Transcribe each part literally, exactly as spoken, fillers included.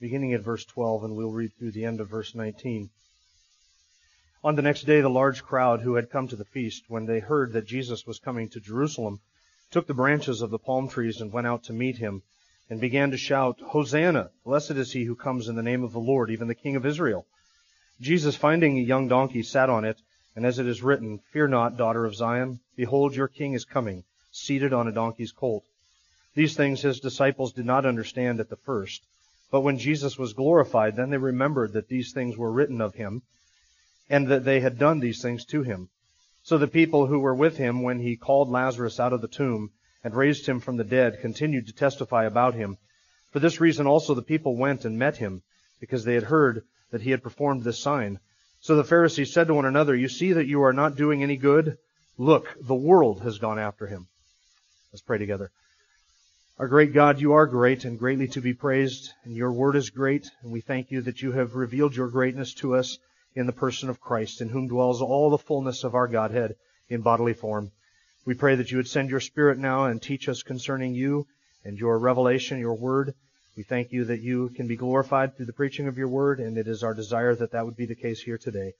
beginning at verse twelve, and we'll read through the end of verse nineteen. On the next day, the large crowd who had come to the feast, when they heard that Jesus was coming to Jerusalem, took the branches of the palm trees and went out to meet him, and began to shout, "Hosanna! Blessed is he who comes in the name of the Lord, even the King of Israel." Jesus, finding a young donkey, sat on it, and as it is written, "Fear not, daughter of Zion, behold, your king is coming, seated on a donkey's colt." These things his disciples did not understand at the first, but when Jesus was glorified, then they remembered that these things were written of him, and that they had done these things to him. So the people who were with him when he called Lazarus out of the tomb and raised him from the dead continued to testify about him. For this reason also the people went and met him, because they had heard that he had performed this sign. So the Pharisees said to one another, "You see that you are not doing any good? Look, the world has gone after him." Let's pray together. Our great God, you are great and greatly to be praised, and your word is great, and we thank you that you have revealed your greatness to us in the person of Christ, in whom dwells all the fullness of our Godhead in bodily form. We pray that you would send your Spirit now and teach us concerning you and your revelation, your word. We thank you that you can be glorified through the preaching of your word, and it is our desire that that would be the case here today.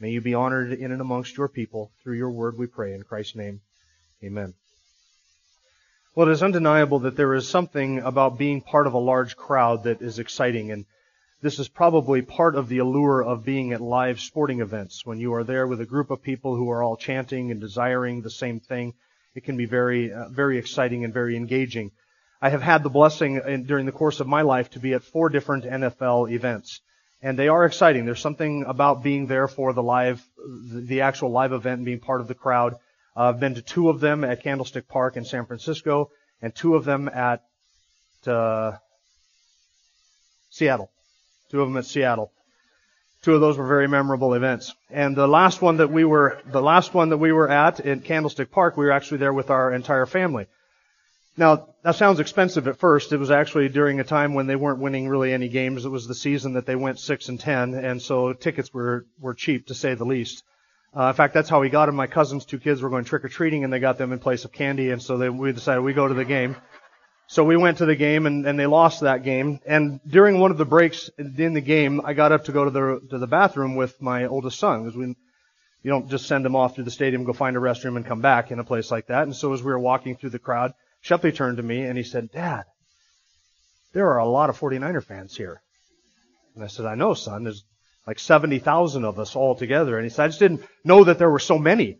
May you be honored in and amongst your people. Through your word we pray in Christ's name. Amen. Well, it is undeniable that there is something about being part of a large crowd that is exciting, and this is probably part of the allure of being at live sporting events. When you are there with a group of people who are all chanting and desiring the same thing, it can be very, uh, very exciting and very engaging. I have had the blessing in, during the course of my life to be at four different N F L events, and they are exciting. There's something about being there for the live, the actual live event and being part of the crowd. Uh, I've been to two of them at Candlestick Park in San Francisco, and two of them at uh, Seattle. Two of them at Seattle. Two of those were very memorable events. And the last one that we were, the last one that we were at in Candlestick Park, we were actually there with our entire family. Now, that sounds expensive at first. It was actually during a time when they weren't winning really any games. It was the season that they went six and ten, and so tickets were, were cheap to say the least. Uh, in fact, that's how we got them. My cousin's two kids were going trick-or-treating, and they got them in place of candy, and so they, we decided we go to the game. So we went to the game, and, and they lost that game. And during one of the breaks in the game, I got up to go to the to the bathroom with my oldest son, because we, you don't just send him off to the stadium, go find a restroom, and come back in a place like that. And so as we were walking through the crowd, Shepley turned to me, and he said, "Dad, there are a lot of forty-niner fans here." And I said, "I know, son. There's like seventy thousand of us all together." And he said, "I just didn't know that there were so many."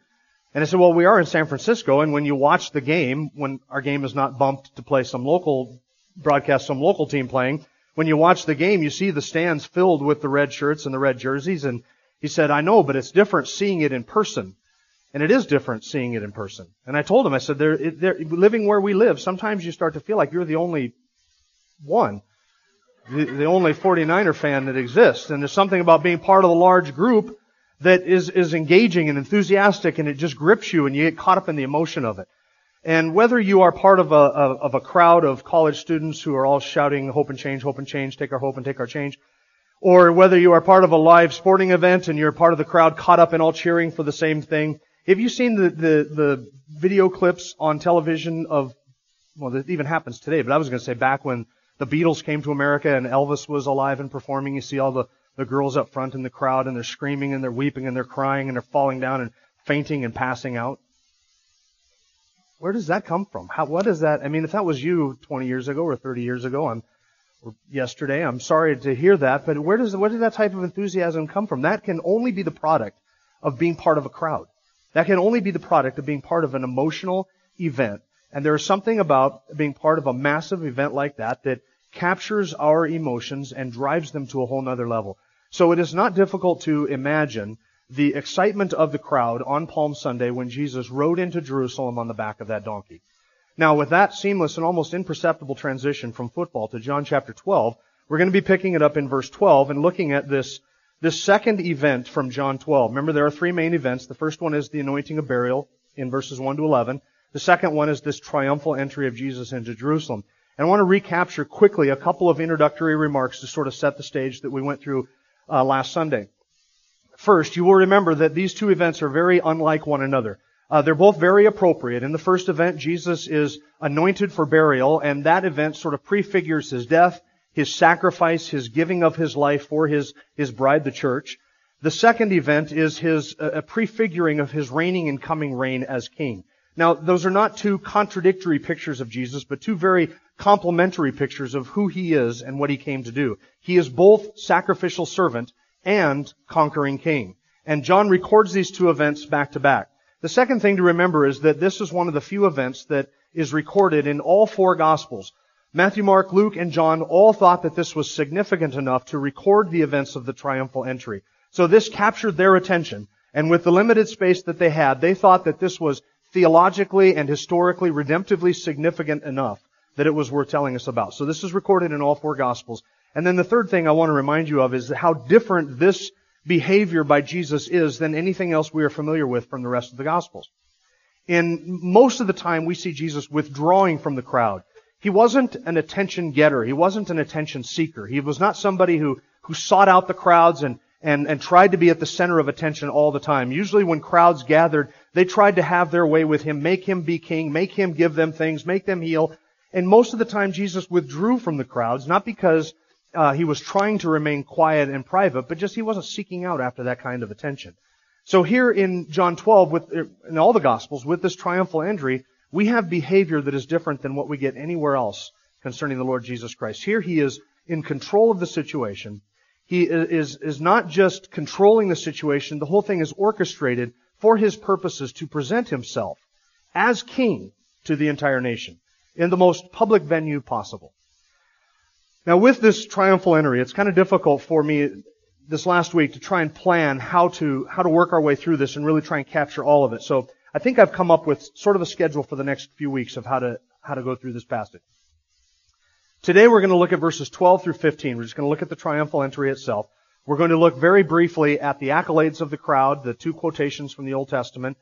And I said, "Well, we are in San Francisco, and when you watch the game, when our game is not bumped to play some local, broadcast some local team playing, when you watch the game, you see the stands filled with the red shirts and the red jerseys." And he said, "I know, but it's different seeing it in person." And it is different seeing it in person. And I told him, I said, they're, they're, living where we live, sometimes you start to feel like you're the only one, the, the only forty-niner fan that exists. And there's something about being part of a large group that is, is engaging and enthusiastic, and it just grips you, and you get caught up in the emotion of it. And whether you are part of a, of a crowd of college students who are all shouting, "Hope and change, hope and change, take our hope and take our change," or whether you are part of a live sporting event and you're part of the crowd caught up in all cheering for the same thing. Have you seen the, the, the video clips on television of, well, that even happens today, but I was going to say back when the Beatles came to America and Elvis was alive and performing, you see all the The girls up front in the crowd, and they're screaming, and they're weeping, and they're crying, and they're falling down and fainting and passing out. Where does that come from? How? What is that? I mean, if that was you twenty years ago or thirty years ago, I'm, or yesterday, I'm sorry to hear that, but where does where did that type of enthusiasm come from? That can only be the product of being part of a crowd. That can only be the product of being part of an emotional event. And there is something about being part of a massive event like that that captures our emotions and drives them to a whole nother level. So it is not difficult to imagine the excitement of the crowd on Palm Sunday when Jesus rode into Jerusalem on the back of that donkey. Now, with that seamless and almost imperceptible transition from football to John chapter twelve, We're going to be picking it up in verse twelve and looking at this, this second event from John twelve. Remember, there are three main events. The first one is the anointing of burial in verses one to eleven. The second one is this triumphal entry of Jesus into Jerusalem. And I want to recapture quickly a couple of introductory remarks to sort of set the stage that we went through uh, last Sunday. First, you will remember that these two events are very unlike one another. Uh, they're both very appropriate. In the first event, Jesus is anointed for burial, and that event sort of prefigures his death, his sacrifice, his giving of his life for his, his bride, the church. The second event is his uh, a prefiguring of his reigning and coming reign as king. Now, those are not two contradictory pictures of Jesus, but two very complementary pictures of who he is and what he came to do. He is both sacrificial servant and conquering king. And John records these two events back to back. The second thing to remember is that this is one of the few events that is recorded in all four Gospels. Matthew, Mark, Luke, and John all thought that this was significant enough to record the events of the triumphal entry. So this captured their attention, and with the limited space that they had, they thought that this was theologically and historically, redemptively significant enough that it was worth telling us about. So this is recorded in all four Gospels. And then the third thing I want to remind you of is how different this behavior by Jesus is than anything else we are familiar with from the rest of the Gospels. In most of the time, we see Jesus withdrawing from the crowd. He wasn't an attention getter. He wasn't an attention seeker. He was not somebody who, who sought out the crowds and, and, and tried to be at the center of attention all the time. Usually when crowds gathered, they tried to have their way with him, make him be king, make him give them things, make them heal. And most of the time, Jesus withdrew from the crowds, not because Uh, he was trying to remain quiet and private, but just he wasn't seeking out after that kind of attention. So here in John twelve, with in all the Gospels, with this triumphal entry, we have behavior that is different than what we get anywhere else concerning the Lord Jesus Christ. Here he is in control of the situation. He is, is not just controlling the situation. The whole thing is orchestrated for his purposes to present himself as king to the entire nation in the most public venue possible. Now, with this triumphal entry, it's kind of difficult for me this last week to try and plan how to how to work our way through this and really try and capture all of it. So I think I've come up with sort of a schedule for the next few weeks of how to how to go through this passage. Today we're going to look at verses twelve through fifteen. We're just going to look at the triumphal entry itself. We're going to look very briefly at the accolades of the crowd, the two quotations from the Old Testament.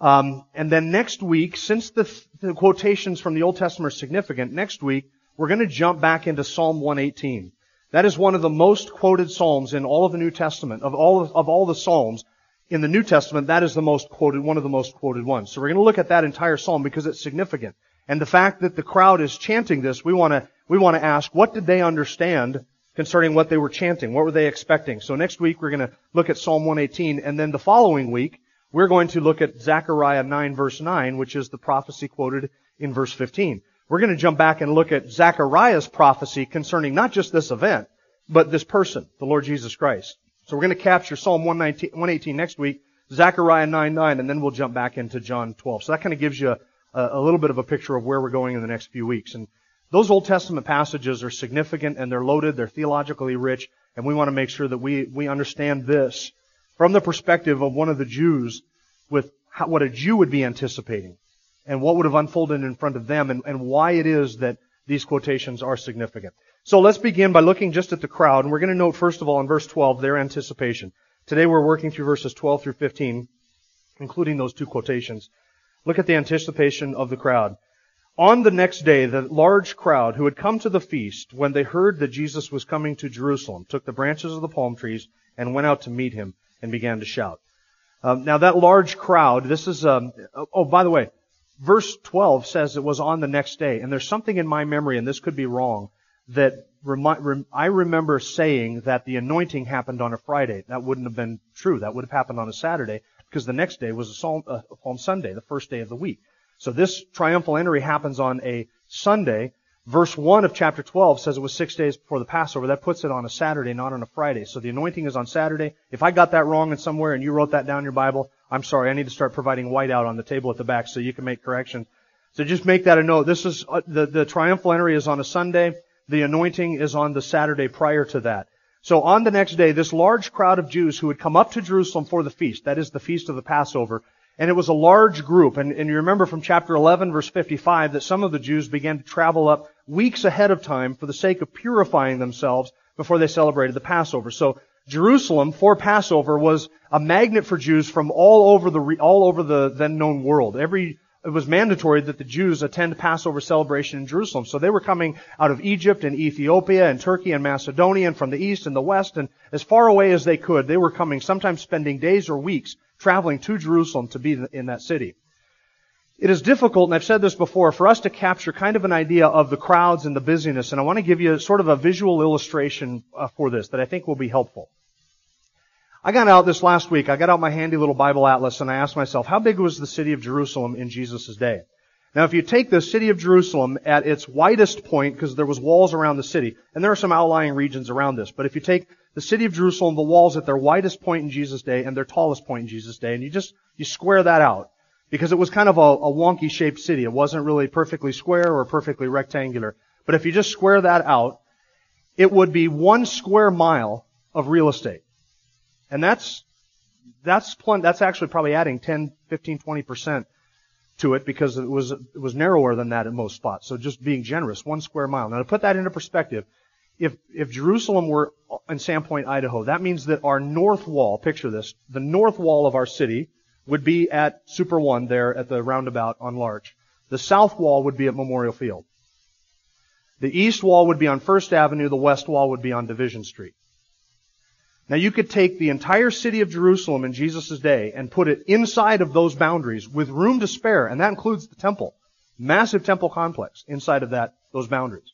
Um, and then next week, since the, the quotations from the Old Testament are significant, next week, we're going to jump back into Psalm one eighteen. That is one of the most quoted psalms in all of the New Testament. Of all of, of all the psalms in the New Testament, that is the most quoted, one of the most quoted ones. So we're going to look at that entire psalm because it's significant. And the fact that the crowd is chanting this, we want to we want to ask, what did they understand concerning what they were chanting? What were they expecting? So next week we're going to look at Psalm one eighteen, and then the following week we're going to look at Zechariah nine verse nine, which is the prophecy quoted in verse fifteen. We're going to jump back and look at Zechariah's prophecy concerning not just this event, but this person, the Lord Jesus Christ. So we're going to capture Psalm one eighteen next week, Zechariah nine nine, and then we'll jump back into John twelve. So that kind of gives you a, a little bit of a picture of where we're going in the next few weeks. And those Old Testament passages are significant, and they're loaded, they're theologically rich, and we want to make sure that we, we understand this from the perspective of one of the Jews with how, what a Jew would be anticipating, and what would have unfolded in front of them, and, and why it is that these quotations are significant. So let's begin by looking just at the crowd, and we're going to note, first of all, in verse twelve, their anticipation. Today we're working through verses twelve through fifteen, including those two quotations. Look at the anticipation of the crowd. On the next day, the large crowd who had come to the feast, when they heard that Jesus was coming to Jerusalem, took the branches of the palm trees and went out to meet him and began to shout. Um, now that large crowd, this is, um, oh, by the way, verse twelve says it was on the next day, and there's something in my memory, and this could be wrong, that remi- rem- I remember saying that the anointing happened on a Friday. That wouldn't have been true. That would have happened on a Saturday, because the next day was a Psalm, uh, Palm Sunday, the first day of the week. So this triumphal entry happens on a Sunday. Verse one of chapter twelve says it was six days before the Passover. That puts it on a Saturday, not on a Friday. So the anointing is on Saturday. If I got that wrong in somewhere and you wrote that down in your Bible, I'm sorry, I need to start providing whiteout on the table at the back so you can make corrections. So just make that a note. This is uh, the, the triumphal entry is on a Sunday. The anointing is on the Saturday prior to that. So on the next day, this large crowd of Jews who had come up to Jerusalem for the feast, that is the feast of the Passover, and it was a large group. And, and you remember from chapter eleven, verse fifty-five, that some of the Jews began to travel up weeks ahead of time for the sake of purifying themselves before they celebrated the Passover. So Jerusalem for Passover was a magnet for Jews from all over the all over the then known world. Every it was mandatory that the Jews attend Passover celebration in Jerusalem. So they were coming out of Egypt and Ethiopia and Turkey and Macedonia and from the east and the west and as far away as they could. They were coming, sometimes spending days or weeks traveling to Jerusalem to be in that city. It is difficult, and I've said this before, for us to capture kind of an idea of the crowds and the busyness, and I want to give you sort of a visual illustration for this that I think will be helpful. I got out this last week, I got out my handy little Bible atlas, and I asked myself, how big was the city of Jerusalem in Jesus' day? Now, if you take the city of Jerusalem at its widest point, because there was walls around the city, and there are some outlying regions around this, but if you take the city of Jerusalem, the walls at their widest point in Jesus' day and their tallest point in Jesus' day, and you just you square that out, because it was kind of a, a wonky-shaped city. It wasn't really perfectly square or perfectly rectangular. But if you just square that out, it would be one square mile of real estate. And that's that's plenty, that's actually probably adding ten, fifteen, twenty percent to it because it was it was narrower than that in most spots. So just being generous, one square mile. Now, to put that into perspective, if if Jerusalem were in Sandpoint, Idaho, that means that our north wall, picture this, the north wall of our city would be at Super One there at the roundabout on Larch. The south wall would be at Memorial Field. The east wall would be on First Avenue. The west wall would be on Division Street. Now, you could take the entire city of Jerusalem in Jesus' day and put it inside of those boundaries with room to spare, and that includes the temple. Massive temple complex inside of that those boundaries.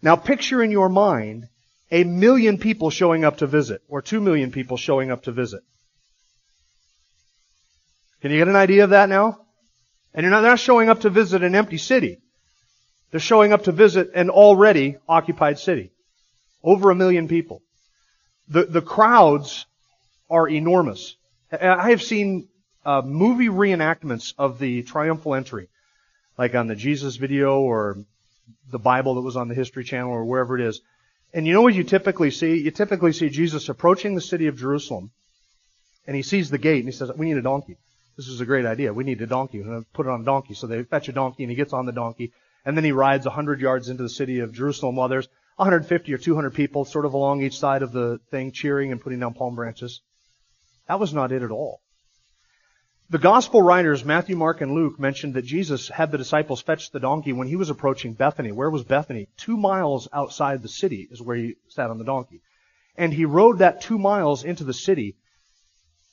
Now, picture in your mind a million people showing up to visit, or two million people showing up to visit. Can you get an idea of that now? And you're not, they're not showing up to visit an empty city. They're showing up to visit an already occupied city. Over a million people. The, the crowds are enormous. I have seen uh, movie reenactments of the triumphal entry, like on the Jesus video or the Bible that was on the History Channel or wherever it is. And you know what you typically see? You typically see Jesus approaching the city of Jerusalem, and he sees the gate, and he says, "We need a donkey. This is a great idea. We need a donkey. We're going to put it on a donkey." So they fetch a donkey, and he gets on the donkey. And then he rides one hundred yards into the city of Jerusalem while there's one hundred fifty or two hundred people sort of along each side of the thing cheering and putting down palm branches. That was not it at all. The Gospel writers, Matthew, Mark, and Luke, mentioned that Jesus had the disciples fetch the donkey when he was approaching Bethany. Where was Bethany? Two miles outside the city is where he sat on the donkey. And he rode that two miles into the city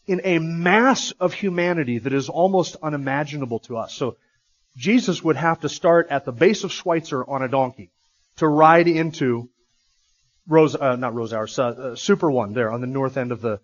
in a mass of humanity that is almost unimaginable to us. So Jesus would have to start at the base of Schweitzer on a donkey to ride into Rose, uh, not Rose Hour, uh, Super One there on the north end of the...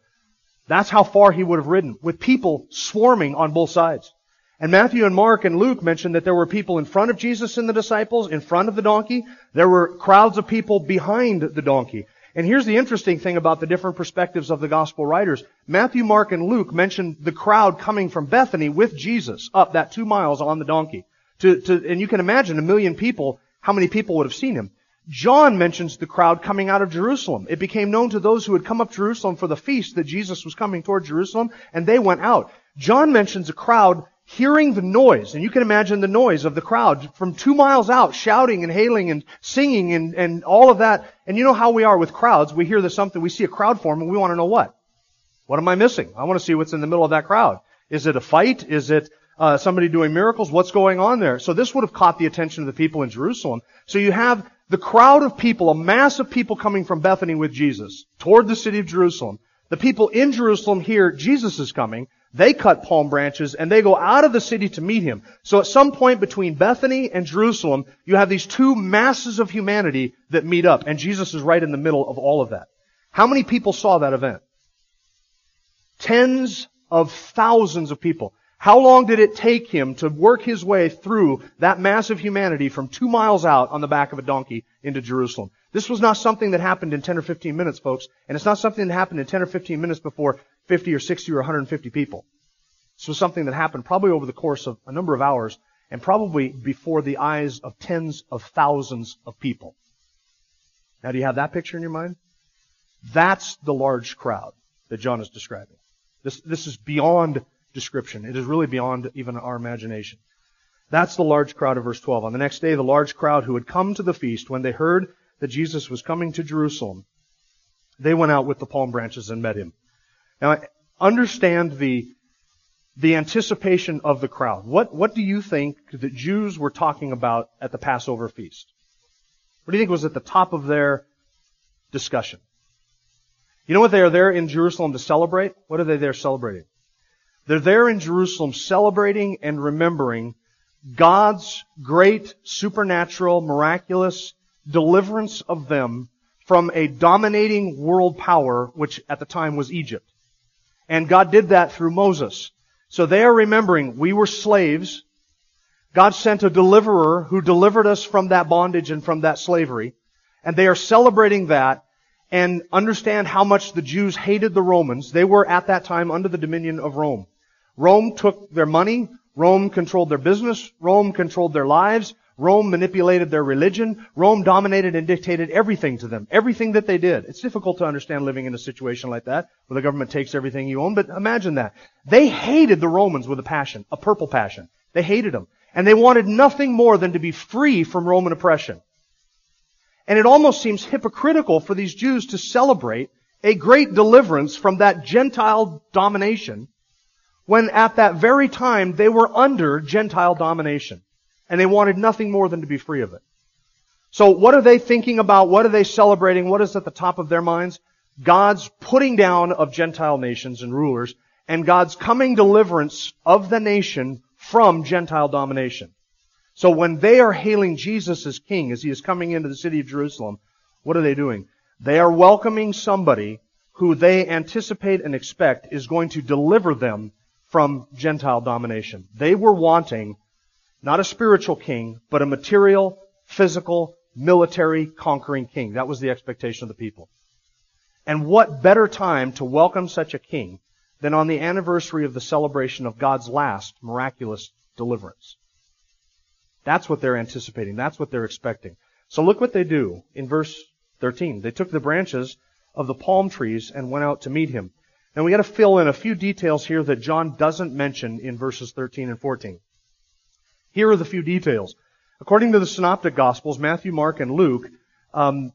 That's how far he would have ridden, with people swarming on both sides. And Matthew and Mark and Luke mentioned that there were people in front of Jesus and the disciples, in front of the donkey. There were crowds of people behind the donkey. And here's the interesting thing about the different perspectives of the Gospel writers. Matthew, Mark, and Luke mentioned the crowd coming from Bethany with Jesus up that two miles on the donkey. To, to, and you can imagine a million people, how many people would have seen him. John mentions the crowd coming out of Jerusalem. It became known to those who had come up to Jerusalem for the feast that Jesus was coming toward Jerusalem, and they went out. John mentions a crowd hearing the noise, and you can imagine the noise of the crowd from two miles out, shouting and hailing and singing and, and all of that. And you know how we are with crowds. We hear there's something, we see a crowd form, and we want to know what? What am I missing? I want to see what's in the middle of that crowd. Is it a fight? Is it uh, somebody doing miracles? What's going on there? So this would have caught the attention of the people in Jerusalem. So you have the crowd of people, a mass of people coming from Bethany with Jesus toward the city of Jerusalem. The people in Jerusalem hear Jesus is coming. They cut palm branches, and they go out of the city to meet him. So at some point between Bethany and Jerusalem, you have these two masses of humanity that meet up, and Jesus is right in the middle of all of that. How many people saw that event? Tens of thousands of people. How long did it take him to work his way through that mass of humanity from two miles out on the back of a donkey into Jerusalem? This was not something that happened in ten or fifteen minutes, folks, and it's not something that happened in ten or fifteen minutes before fifty or sixty or one hundred fifty people. This was something that happened probably over the course of a number of hours and probably before the eyes of tens of thousands of people. Now, do you have that picture in your mind? That's the large crowd that John is describing. This, this is beyond description. It is really beyond even our imagination. That's the large crowd of verse twelve. On the next day, the large crowd who had come to the feast, when they heard that Jesus was coming to Jerusalem, they went out with the palm branches and met him. Now, understand the the anticipation of the crowd. What what do you think the Jews were talking about at the Passover feast? What do you think was at the top of their discussion? You know what they are there in Jerusalem to celebrate? What are they there celebrating? They're there in Jerusalem celebrating and remembering God's great, supernatural, miraculous deliverance of them from a dominating world power, which at the time was Egypt. And God did that through Moses. So they are remembering, we were slaves. God sent a deliverer who delivered us from that bondage and from that slavery. And they are celebrating that, and understand how much the Jews hated the Romans. They were at that time under the dominion of Rome. Rome took their money. Rome controlled their business. Rome controlled their lives. Rome manipulated their religion. Rome dominated and dictated everything to them, everything that they did. It's difficult to understand living in a situation like that, where the government takes everything you own, but imagine that. They hated the Romans with a passion, a purple passion. They hated them. And they wanted nothing more than to be free from Roman oppression. And it almost seems hypocritical for these Jews to celebrate a great deliverance from that Gentile domination, when at that very time they were under Gentile domination. And they wanted nothing more than to be free of it. So what are they thinking about? What are they celebrating? What is at the top of their minds? God's putting down of Gentile nations and rulers, and God's coming deliverance of the nation from Gentile domination. So when they are hailing Jesus as King, as He is coming into the city of Jerusalem, what are they doing? They are welcoming somebody who they anticipate and expect is going to deliver them from Gentile domination. They were wanting not a spiritual king, but a material, physical, military, conquering king. That was the expectation of the people. And what better time to welcome such a king than on the anniversary of the celebration of God's last miraculous deliverance? That's what they're anticipating. That's what they're expecting. So look what they do in verse thirteen. They took the branches of the palm trees and went out to meet him. And we got to fill in a few details here that John doesn't mention in verses thirteen and fourteen. Here are the few details. According to the Synoptic Gospels, Matthew, Mark, and Luke, um,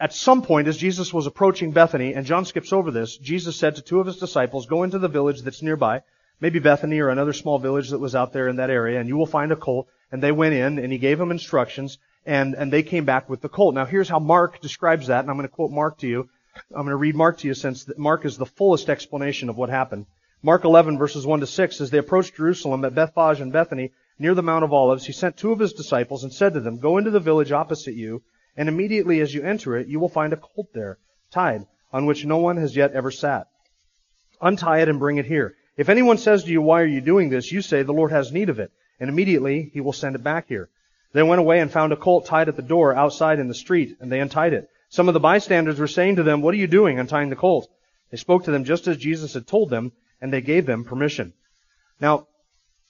at some point as Jesus was approaching Bethany, and John skips over this, Jesus said to two of his disciples, "Go into the village that's nearby, maybe Bethany or another small village that was out there in that area, and you will find a colt." And they went in, and he gave them instructions, and, and they came back with the colt. Now here's how Mark describes that, and I'm going to quote Mark to you. I'm going to read Mark to you since Mark is the fullest explanation of what happened. Mark eleven, verses one to six, as they approached Jerusalem at Bethphage and Bethany, near the Mount of Olives, he sent two of his disciples and said to them, "Go into the village opposite you, and immediately as you enter it, you will find a colt there, tied, on which no one has yet ever sat. Untie it and bring it here. If anyone says to you, 'Why are you doing this?' you say, 'The Lord has need of it,' and immediately he will send it back here." They went away and found a colt tied at the door outside in the street, and they untied it. Some of the bystanders were saying to them, "What are you doing untying the colt?" They spoke to them just as Jesus had told them, and they gave them permission. Now,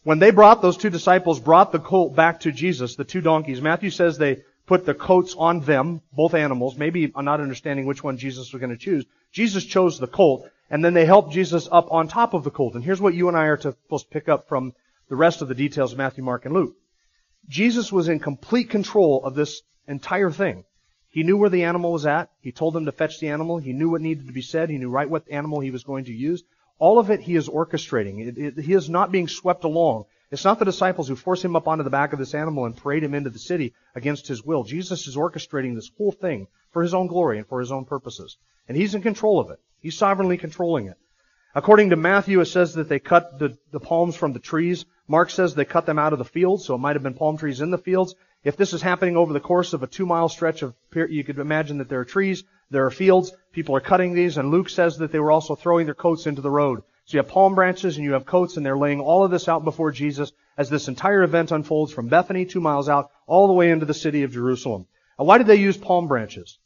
when they brought, those two disciples brought the colt back to Jesus, the two donkeys, Matthew says they put the coats on them, both animals, maybe not understanding which one Jesus was going to choose. Jesus chose the colt, and then they helped Jesus up on top of the colt. And here's what you and I are supposed to pick up from the rest of the details of Matthew, Mark, and Luke. Jesus was in complete control of this entire thing. He knew where the animal was at. He told them to fetch the animal. He knew what needed to be said. He knew right what animal he was going to use. All of it he is orchestrating. It, it, he is not being swept along. It's not the disciples who force him up onto the back of this animal and parade him into the city against his will. Jesus is orchestrating this whole thing for his own glory and for his own purposes. And he's in control of it. He's sovereignly controlling it. According to Matthew, it says that they cut the, the palms from the trees. Mark says they cut them out of the fields, so it might have been palm trees in the fields. If this is happening over the course of a two-mile stretch of, you could imagine that there are trees, there are fields, people are cutting these, and Luke says that they were also throwing their coats into the road. So you have palm branches and you have coats, and they're laying all of this out before Jesus as this entire event unfolds from Bethany, two miles out, all the way into the city of Jerusalem. Now, why did they use palm branches?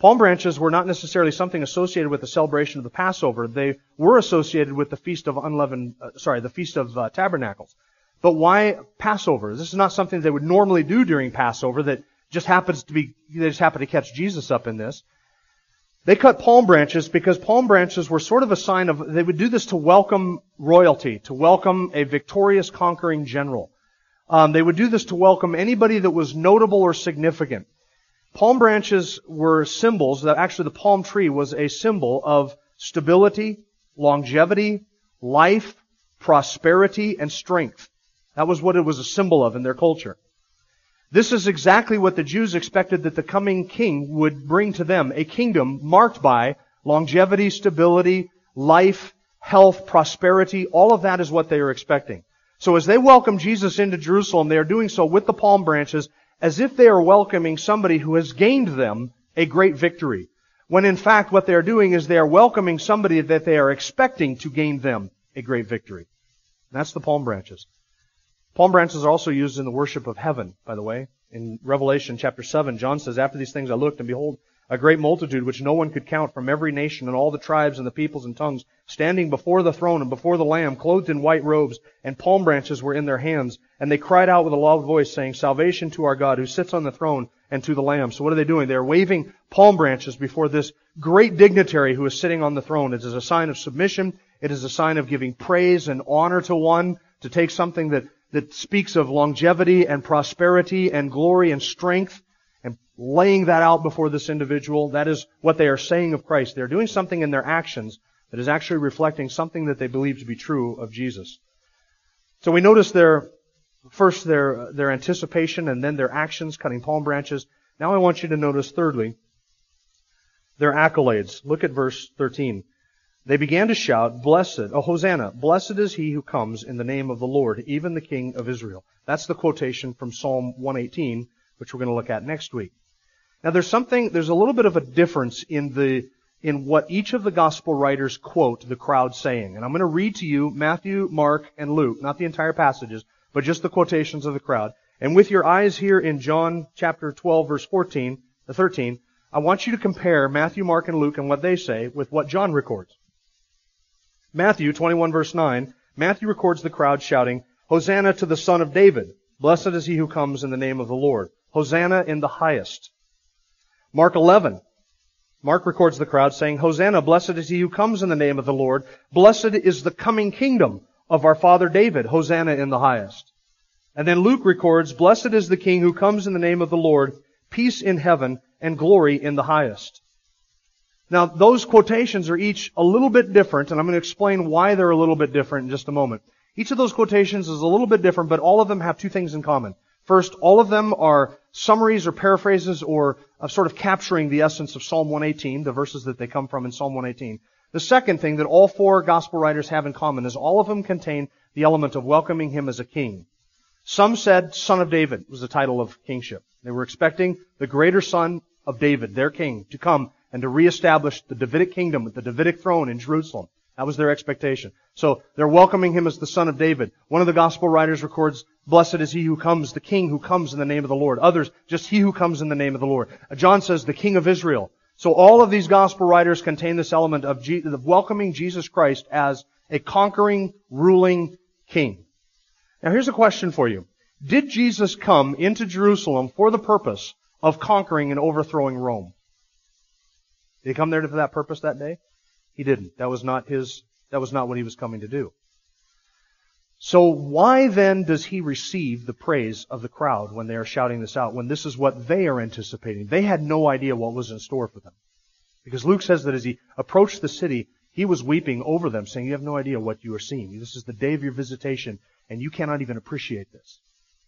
Palm branches were not necessarily something associated with the celebration of the Passover. They were associated with the Feast of Unleavened, uh, sorry, the Feast of uh, Tabernacles. But why Passover? This is not something they would normally do during Passover that just happens to be, they just happen to catch Jesus up in this. They cut palm branches because palm branches were sort of a sign of, they would do this to welcome royalty, to welcome a victorious conquering general. Um, they would do this to welcome anybody that was notable or significant. Palm branches were symbols that actually the palm tree was a symbol of stability, longevity, life, prosperity, and strength. That was what it was a symbol of in their culture. This is exactly what the Jews expected that the coming king would bring to them, a kingdom marked by longevity, stability, life, health, prosperity. All of that is what they are expecting. So as they welcome Jesus into Jerusalem, they are doing so with the palm branches as if they are welcoming somebody who has gained them a great victory, when in fact what they are doing is they are welcoming somebody that they are expecting to gain them a great victory. And that's the palm branches. Palm branches are also used in the worship of heaven, by the way. In Revelation chapter seven, John says, "After these things I looked, and behold, a great multitude which no one could count from every nation and all the tribes and the peoples and tongues, standing before the throne and before the Lamb, clothed in white robes, and palm branches were in their hands. And they cried out with a loud voice, saying, 'Salvation to our God who sits on the throne and to the Lamb.'" So what are they doing? They're waving palm branches before this great dignitary who is sitting on the throne. It is a sign of submission. It is a sign of giving praise and honor to one, to take something that that speaks of longevity and prosperity and glory and strength, and laying that out before this individual. That is what they are saying of Christ. They're doing something in their actions that is actually reflecting something that they believe to be true of Jesus. So we notice their first their their anticipation and then their actions, cutting palm branches. Now I want you to notice, thirdly, their accolades. Look at verse thirteen. They began to shout, "Blessed, oh, Hosanna, blessed is he who comes in the name of the Lord, even the King of Israel." That's the quotation from Psalm one eighteen, which we're going to look at next week. Now there's something, there's a little bit of a difference in the, in what each of the gospel writers quote the crowd saying. And I'm going to read to you Matthew, Mark, and Luke, not the entire passages, but just the quotations of the crowd. And with your eyes here in John chapter twelve, verse fourteen to thirteen, I want you to compare Matthew, Mark, and Luke and what they say with what John records. Matthew twenty-one, verse nine, Matthew records the crowd shouting, "Hosanna to the Son of David. Blessed is he who comes in the name of the Lord. Hosanna in the highest." Mark eleven, Mark records the crowd saying, "Hosanna, blessed is he who comes in the name of the Lord. Blessed is the coming kingdom of our father David. Hosanna in the highest." And then Luke records, "Blessed is the King who comes in the name of the Lord. Peace in heaven and glory in the highest." Now, those quotations are each a little bit different, and I'm going to explain why they're a little bit different in just a moment. Each of those quotations is a little bit different, but all of them have two things in common. First, all of them are summaries or paraphrases or of sort of capturing the essence of Psalm one eighteen, the verses that they come from in Psalm one eighteen. The second thing that all four gospel writers have in common is all of them contain the element of welcoming him as a king. Some said Son of David was the title of kingship. They were expecting the greater son of David, their king, to come and to reestablish the Davidic kingdom with the Davidic throne in Jerusalem. That was their expectation. So they're welcoming him as the Son of David. One of the gospel writers records, "Blessed is he who comes, the King who comes in the name of the Lord." Others, just "He who comes in the name of the Lord." John says, "The King of Israel." So all of these gospel writers contain this element of, Je- of welcoming Jesus Christ as a conquering, ruling king. Now here's a question for you. Did Jesus come into Jerusalem for the purpose of conquering and overthrowing Rome? Did he come there for that purpose that day? He didn't. That was not his, that was not what he was coming to do. So why then does he receive the praise of the crowd when they are shouting this out, when this is what they are anticipating? They had no idea what was in store for them. Because Luke says that as he approached the city, he was weeping over them, saying, "You have no idea what you are seeing. This is the day of your visitation, and you cannot even appreciate this."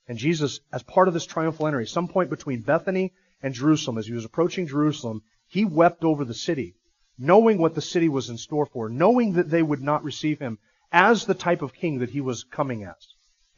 And Jesus, as part of this triumphal entry, some point between Bethany and Jerusalem, as he was approaching Jerusalem, he wept over the city, knowing what the city was in store for, knowing that they would not receive him as the type of king that he was coming as.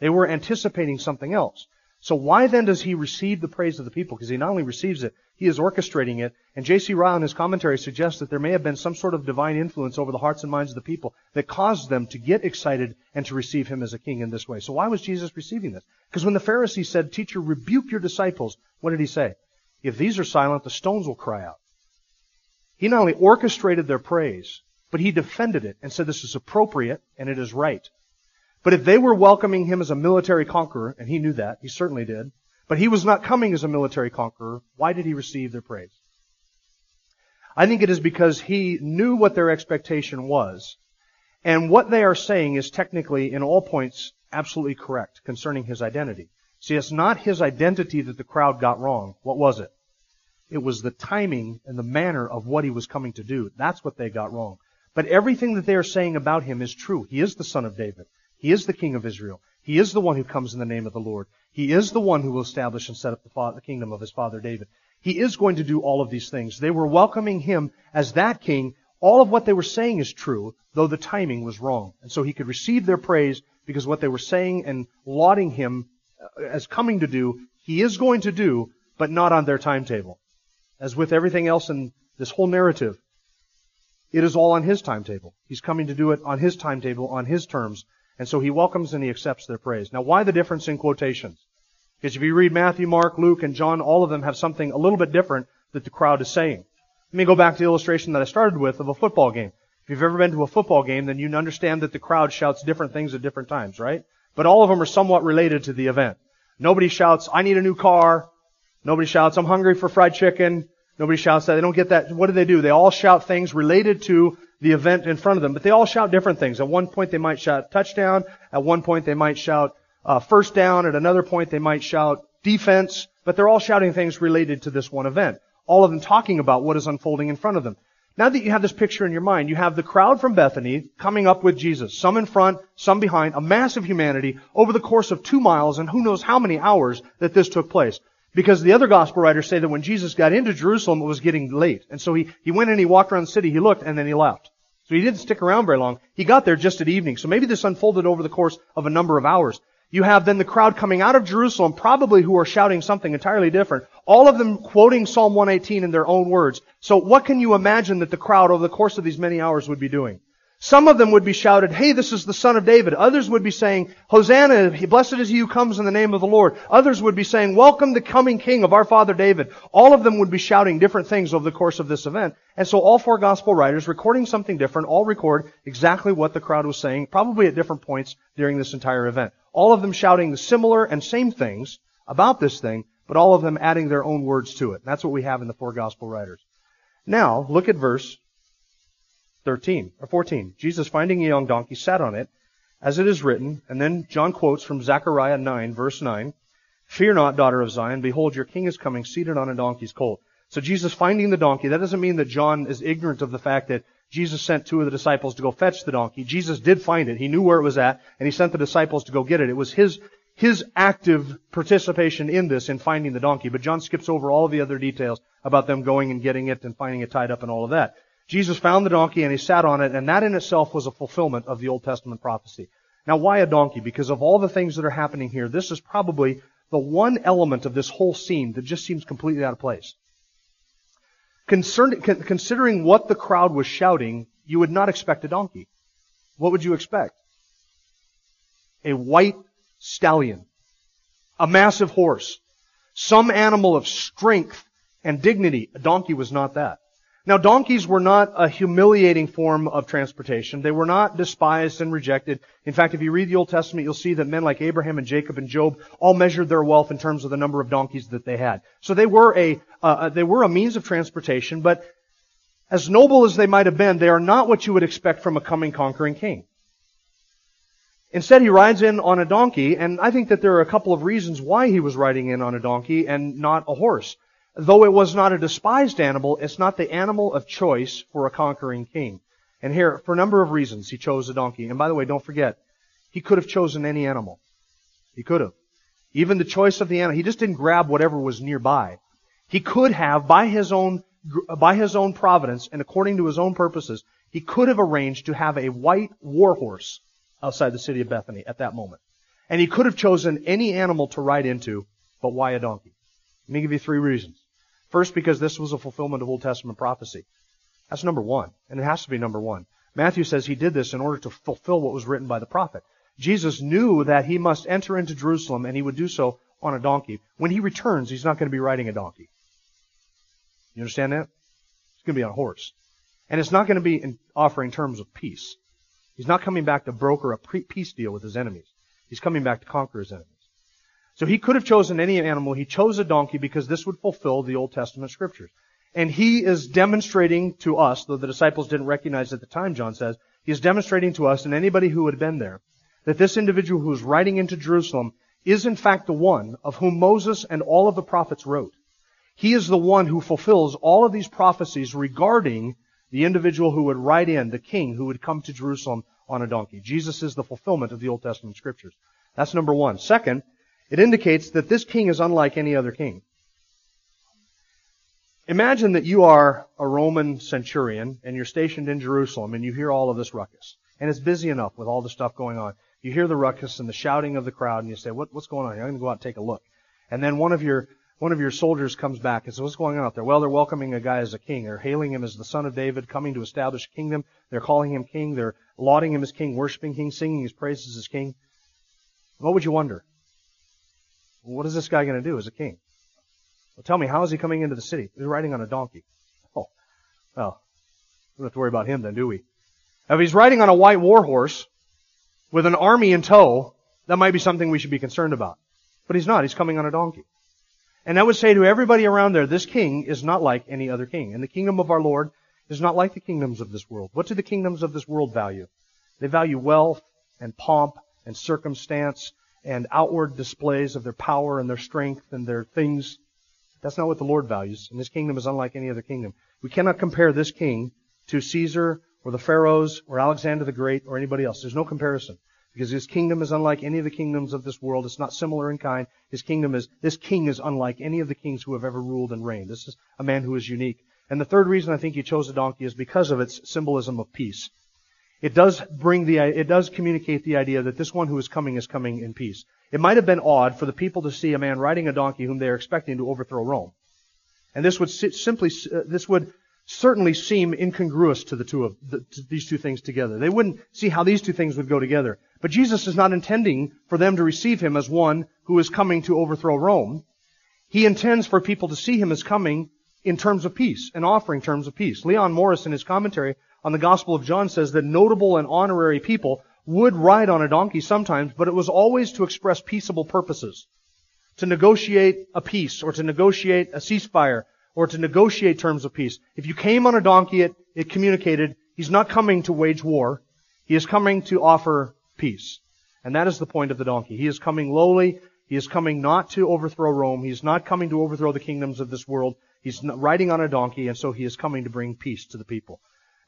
They were anticipating something else. So why then does he receive the praise of the people? Because he not only receives it, he is orchestrating it. And J C. Ryle in his commentary suggests that there may have been some sort of divine influence over the hearts and minds of the people that caused them to get excited and to receive him as a king in this way. So why was Jesus receiving this? Because when the Pharisees said, "Teacher, rebuke your disciples," what did he say? "If these are silent, the stones will cry out." He not only orchestrated their praise, but he defended it and said this is appropriate and it is right. But if they were welcoming him as a military conqueror, and he knew that, he certainly did, but he was not coming as a military conqueror, why did he receive their praise? I think it is because he knew what their expectation was, and what they are saying is technically in all points absolutely correct concerning his identity. See, it's not his identity that the crowd got wrong. What was it? It was the timing and the manner of what he was coming to do. That's what they got wrong. But everything that they are saying about him is true. He is the Son of David. He is the King of Israel. He is the one who comes in the name of the Lord. He is the one who will establish and set up the, father, the kingdom of his father David. He is going to do all of these things. They were welcoming him as that king. All of what they were saying is true, though the timing was wrong. And so he could receive their praise because what they were saying and lauding him as coming to do, he is going to do, but not on their timetable. As with everything else in this whole narrative, it is all on his timetable. He's coming to do it on his timetable, on his terms. And so he welcomes and he accepts their praise. Now, why the difference in quotations? Because if you read Matthew, Mark, Luke, and John, all of them have something a little bit different that the crowd is saying. Let me go back to the illustration that I started with of a football game. If you've ever been to a football game, then you understand that the crowd shouts different things at different times, right? But all of them are somewhat related to the event. Nobody shouts, I need a new car. Nobody shouts, I'm hungry for fried chicken. Nobody shouts that. They don't get that. What do they do? They all shout things related to the event in front of them, but they all shout different things. At one point, they might shout touchdown. At one point, they might shout uh, first down. At another point, they might shout defense, but they're all shouting things related to this one event. All of them talking about what is unfolding in front of them. Now that you have this picture in your mind, you have the crowd from Bethany coming up with Jesus, some in front, some behind, a mass of humanity over the course of two miles and who knows how many hours that this took place. Because the other gospel writers say that when Jesus got into Jerusalem, it was getting late. And so he, he went and he walked around the city, he looked, and then he left. So he didn't stick around very long. He got there just at evening. So maybe this unfolded over the course of a number of hours. You have then the crowd coming out of Jerusalem, probably who are shouting something entirely different. All of them quoting Psalm one eighteen in their own words. So what can you imagine that the crowd over the course of these many hours would be doing? Some of them would be shouted, hey, this is the Son of David. Others would be saying, Hosanna, blessed is he who comes in the name of the Lord. Others would be saying, welcome the coming King of our father David. All of them would be shouting different things over the course of this event. And so all four gospel writers, recording something different, all record exactly what the crowd was saying, probably at different points during this entire event. All of them shouting the similar and same things about this thing, but all of them adding their own words to it. And that's what we have in the four gospel writers. Now, look at verse thirteen or fourteen. Jesus, finding a young donkey, sat on it, as it is written. And then John quotes from Zechariah nine, verse nine. Fear not, daughter of Zion. Behold, your king is coming, seated on a donkey's colt. So Jesus finding the donkey. That doesn't mean that John is ignorant of the fact that Jesus sent two of the disciples to go fetch the donkey. Jesus did find it. He knew where it was at, and he sent the disciples to go get it. It was his his active participation in this, in finding the donkey. But John skips over all of the other details about them going and getting it and finding it tied up and all of that. Jesus found the donkey and he sat on it, and that in itself was a fulfillment of the Old Testament prophecy. Now, why a donkey? Because of all the things that are happening here, this is probably the one element of this whole scene that just seems completely out of place. Concerned, con- considering what the crowd was shouting, you would not expect a donkey. What would you expect? A white stallion, a massive horse, some animal of strength and dignity. A donkey was not that. Now, donkeys were not a humiliating form of transportation. They were not despised and rejected. In fact, if you read the Old Testament, you'll see that men like Abraham and Jacob and Job all measured their wealth in terms of the number of donkeys that they had. So they were a uh, they were a means of transportation, but as noble as they might have been, they are not what you would expect from a coming conquering king. Instead, he rides in on a donkey, and I think that there are a couple of reasons why he was riding in on a donkey and not a horse. Though it was not a despised animal, it's not the animal of choice for a conquering king. And here, for a number of reasons, he chose a donkey. And by the way, don't forget, he could have chosen any animal. He could have. Even the choice of the animal. He just didn't grab whatever was nearby. He could have, by his own, by his own providence and according to his own purposes, he could have arranged to have a white war horse outside the city of Bethany at that moment. And he could have chosen any animal to ride into, but why a donkey? Let me give you three reasons. First, because this was a fulfillment of Old Testament prophecy. That's number one, and it has to be number one. Matthew says he did this in order to fulfill what was written by the prophet. Jesus knew that he must enter into Jerusalem, and he would do so on a donkey. When he returns, he's not going to be riding a donkey. You understand that? He's going to be on a horse. And it's not going to be in offering terms of peace. He's not coming back to broker a peace deal with his enemies. He's coming back to conquer his enemies. So he could have chosen any animal. He chose a donkey because this would fulfill the Old Testament scriptures. And he is demonstrating to us, though the disciples didn't recognize at the time, John says, he is demonstrating to us and anybody who had been there, that this individual who was riding into Jerusalem, is in fact the one of whom Moses and all of the prophets wrote. He is the one who fulfills all of these prophecies regarding the individual who would ride in, the king who would come to Jerusalem on a donkey. Jesus is the fulfillment of the Old Testament scriptures. That's number one. Second, it indicates that this king is unlike any other king. Imagine that you are a Roman centurion and you're stationed in Jerusalem and you hear all of this ruckus. And it's busy enough with all the stuff going on. You hear the ruckus and the shouting of the crowd and you say, what, what's going on here? I'm going to go out and take a look. And then one of your one of your soldiers comes back and says, what's going on out there? Well, they're welcoming a guy as a king. They're hailing him as the son of David, coming to establish a kingdom. They're calling him king. They're lauding him as king, worshiping king, singing his praises as king. What would you wonder? What is this guy going to do as a king? Well, tell me, how is he coming into the city? He's riding on a donkey. Oh, well, we don't have to worry about him then, do we? Now, if he's riding on a white war horse with an army in tow, that might be something we should be concerned about. But he's not. He's coming on a donkey. And I would say to everybody around there, this king is not like any other king. And the kingdom of our Lord is not like the kingdoms of this world. What do the kingdoms of this world value? They value wealth and pomp and circumstance and outward displays of their power and their strength and their things. That's not what the Lord values. And his kingdom is unlike any other kingdom. We cannot compare this king to Caesar or the pharaohs or Alexander the Great or anybody else. There's no comparison. Because his kingdom is unlike any of the kingdoms of this world. It's not similar in kind. His kingdom is, this king is unlike any of the kings who have ever ruled and reigned. This is a man who is unique. And the third reason I think he chose a donkey is because of its symbolism of peace. It does bring the, it does communicate the idea that this one who is coming is coming in peace. It might have been odd for the people to see a man riding a donkey whom they are expecting to overthrow Rome. And this would simply, this would certainly seem incongruous to the two of the, to these two things together. They wouldn't see how these two things would go together. But Jesus is not intending for them to receive him as one who is coming to overthrow Rome. He intends for people to see him as coming in terms of peace and offering terms of peace. Leon Morris, in his commentary on the Gospel of John, says that notable and honorary people would ride on a donkey sometimes, but it was always to express peaceable purposes, to negotiate a peace or to negotiate a ceasefire or to negotiate terms of peace. If you came on a donkey, it, it communicated, he's not coming to wage war. He is coming to offer peace. And that is the point of the donkey. He is coming lowly. He is coming not to overthrow Rome. He is not coming to overthrow the kingdoms of this world. He's riding on a donkey, and so he is coming to bring peace to the people.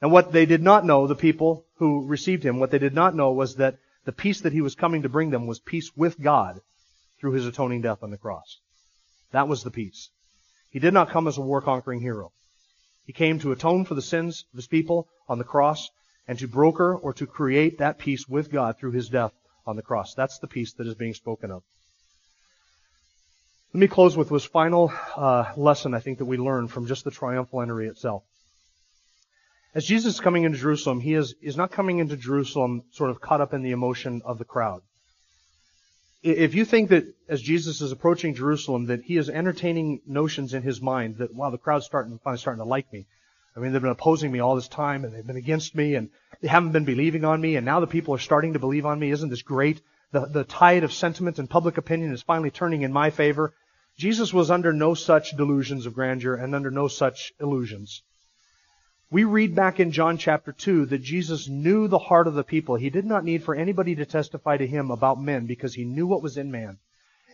And what they did not know, the people who received him, what they did not know was that the peace that he was coming to bring them was peace with God through his atoning death on the cross. That was the peace. He did not come as a war-conquering hero. He came to atone for the sins of his people on the cross and to broker or to create that peace with God through his death on the cross. That's the peace that is being spoken of. Let me close with this final uh, lesson I think that we learn from just the triumphal entry itself. As Jesus is coming into Jerusalem, he is, is not coming into Jerusalem sort of caught up in the emotion of the crowd. If you think that as Jesus is approaching Jerusalem that he is entertaining notions in his mind that, wow, the crowd's starting, finally starting to like me. I mean, they've been opposing me all this time and they've been against me and they haven't been believing on me and now the people are starting to believe on me. Isn't this great? The, the tide of sentiment and public opinion is finally turning in my favor. Jesus was under no such delusions of grandeur and under no such illusions. We read back in John chapter two that Jesus knew the heart of the people. He did not need for anybody to testify to him about men because he knew what was in man.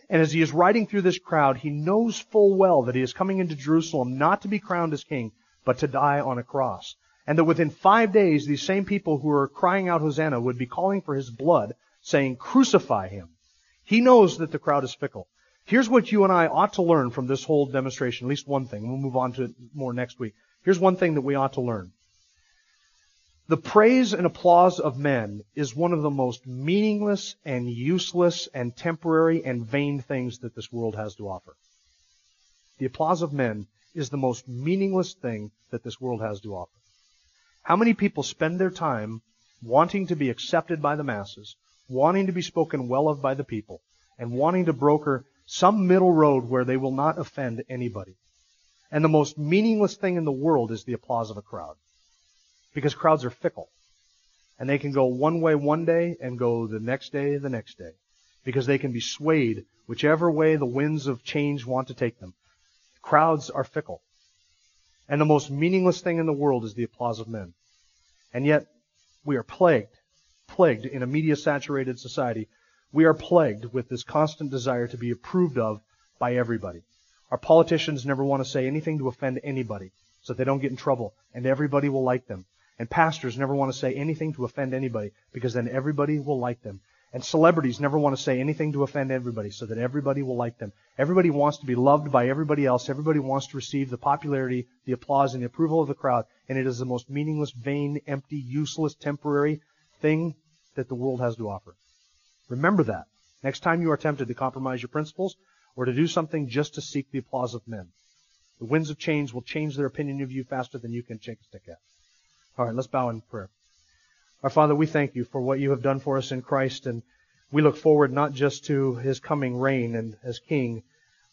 And as he is riding through this crowd, he knows full well that he is coming into Jerusalem not to be crowned as king, but to die on a cross. And that within five days, these same people who are crying out Hosanna would be calling for his blood, saying, crucify him. He knows that the crowd is fickle. Here's what you and I ought to learn from this whole demonstration, at least one thing. We'll move on to it more next week. Here's one thing that we ought to learn. The praise and applause of men is one of the most meaningless and useless and temporary and vain things that this world has to offer. The applause of men is the most meaningless thing that this world has to offer. How many people spend their time wanting to be accepted by the masses, wanting to be spoken well of by the people, and wanting to broker some middle road where they will not offend anybody? And the most meaningless thing in the world is the applause of a crowd. Because crowds are fickle. And they can go one way one day and go the next day the next day. Because they can be swayed whichever way the winds of change want to take them. Crowds are fickle. And the most meaningless thing in the world is the applause of men. And yet, we are plagued, plagued in a media-saturated society we are plagued with this constant desire to be approved of by everybody. Our politicians never want to say anything to offend anybody so they don't get in trouble, and everybody will like them. And pastors never want to say anything to offend anybody because then everybody will like them. And celebrities never want to say anything to offend everybody so that everybody will like them. Everybody wants to be loved by everybody else. Everybody wants to receive the popularity, the applause, and the approval of the crowd. And it is the most meaningless, vain, empty, useless, temporary thing that the world has to offer. Remember that. Next time you are tempted to compromise your principles or to do something just to seek the applause of men. The winds of change will change their opinion of you faster than you can shake a stick at. All right, let's bow in prayer. Our Father, we thank you for what you have done for us in Christ, and we look forward not just to his coming reign and as King,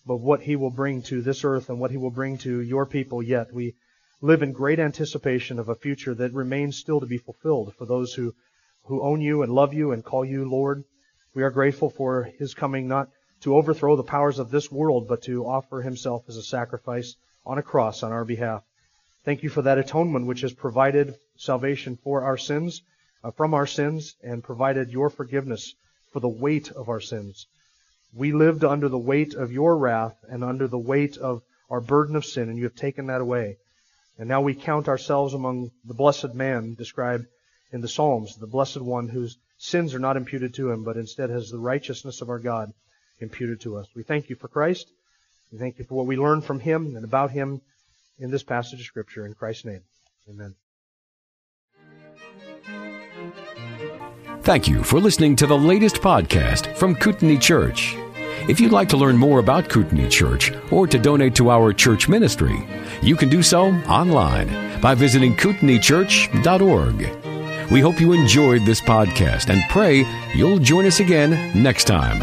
but what he will bring to this earth and what he will bring to your people yet. We live in great anticipation of a future that remains still to be fulfilled for those who, who own you and love you and call you Lord. We are grateful for his coming not to overthrow the powers of this world, but to offer himself as a sacrifice on a cross on our behalf. Thank you for that atonement which has provided salvation for our sins, uh, from our sins, and provided your forgiveness for the weight of our sins. We lived under the weight of your wrath and under the weight of our burden of sin, and you have taken that away. And now we count ourselves among the blessed man described in the Psalms, the blessed one whose sins are not imputed to him, but instead has the righteousness of our God imputed to us. We thank you for Christ. We thank you for what we learn from him and about him in this passage of Scripture. In Christ's name, amen. Thank you for listening to the latest podcast from Kootenai Church. If you'd like to learn more about Kootenai Church or to donate to our church ministry, you can do so online by visiting kootenai church dot org. We hope you enjoyed this podcast and pray you'll join us again next time.